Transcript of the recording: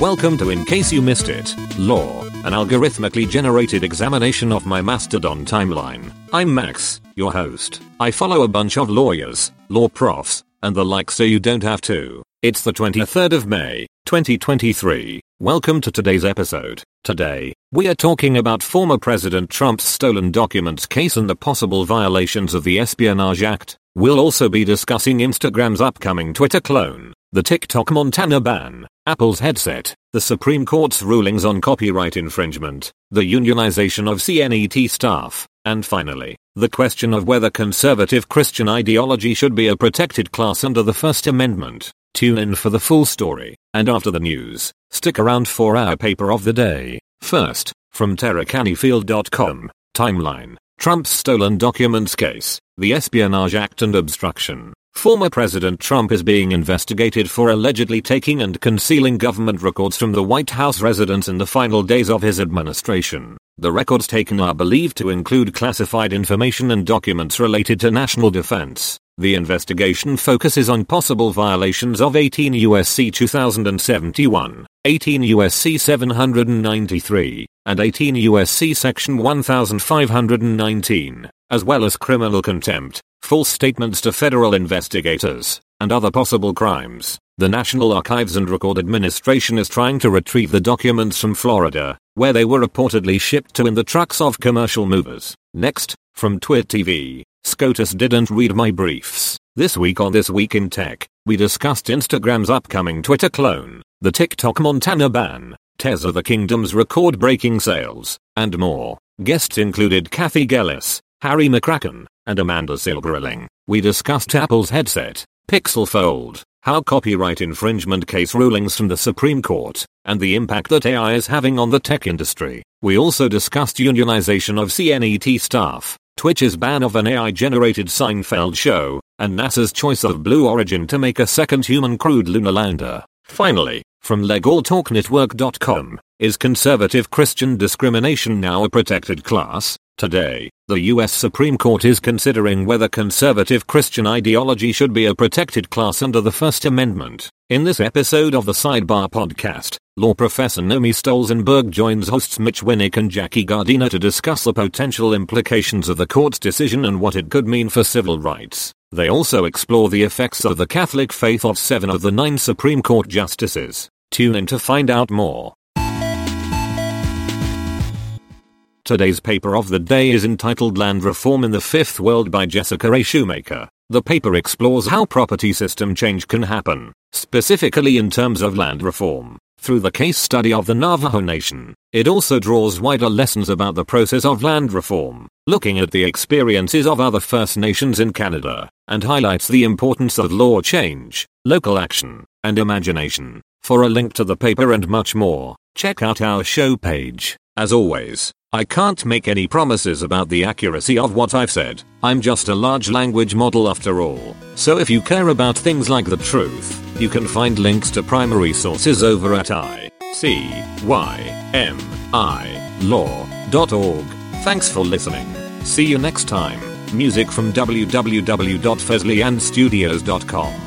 Welcome to In Case You Missed It, Law, an algorithmically generated examination of my Mastodon timeline. I'm Max, your host. I follow a bunch of lawyers, law profs, and the like so you don't have to. It's the 23rd of May, 2023. Welcome to today's episode. Today, we are talking about former President Trump's stolen documents case and the possible violations of the Espionage Act. We'll also be discussing Instagram's upcoming Twitter clone, the TikTok Montana ban, Apple's headset, the Supreme Court's rulings on copyright infringement, the unionization of CNET staff, and finally, the question of whether conservative Christian ideology should be a protected class under the First Amendment. Tune in for the full story, and after the news, stick around for our paper of the day. First, from terracannyfield.com, timeline, Trump's stolen documents case, the Espionage Act and obstruction. Former President Trump is being investigated for allegedly taking and concealing government records from the White House residence in the final days of his administration. The records taken are believed to include classified information and documents related to national defense. The investigation focuses on possible violations of 18 U.S.C. 2071, 18 U.S.C. 793, and 18 U.S.C. Section 1519, as well as criminal contempt, false statements to federal investigators, and other possible crimes. The National Archives and Records Administration is trying to retrieve the documents from Florida, where they were reportedly shipped to in the trucks of commercial movers. Next, from Twit TV. SCOTUS didn't read my briefs. This week on This Week in Tech, we discussed Instagram's upcoming Twitter clone, the TikTok Montana ban, Tesla the Kingdom's record-breaking sales, and more. Guests included Kathy Gellis, Harry McCracken, and Amanda Silberling. We discussed Apple's headset, Pixel Fold, how copyright infringement case rulings from the Supreme Court, and the impact that AI is having on the tech industry. We also discussed unionization of CNET staff, Twitch's ban of an AI-generated Seinfeld show, and NASA's choice of Blue Origin to make a second human-crewed lunar lander. Finally, from legaltalknetwork.com, is conservative Christian discrimination now a protected class? Today, the U.S. Supreme Court is considering whether conservative Christian ideology should be a protected class under the First Amendment. In this episode of the Sidebar Podcast, law professor Nomi Stolzenberg joins hosts Mitch Winnick and Jackie Gardena to discuss the potential implications of the court's decision and what it could mean for civil rights. They also explore the effects of the Catholic faith of 7 of the 9 Supreme Court justices. Tune in to find out more. Today's paper of the day is entitled Land Reform in the Fifth World by Jessica Rae Shoemaker. The paper explores how property system change can happen, specifically in terms of land reform, through the case study of the Navajo Nation. It also draws wider lessons about the process of land reform, looking at the experiences of other First Nations in Canada, and highlights the importance of law change, local action, and imagination. For a link to the paper and much more, check out our show page. As always, I can't make any promises about the accuracy of what I've said. I'm just a large language model after all. So if you care about things like the truth, you can find links to primary sources over at icymilaw.org. Thanks for listening. See you next time. Music from www.fesleyanstudios.com.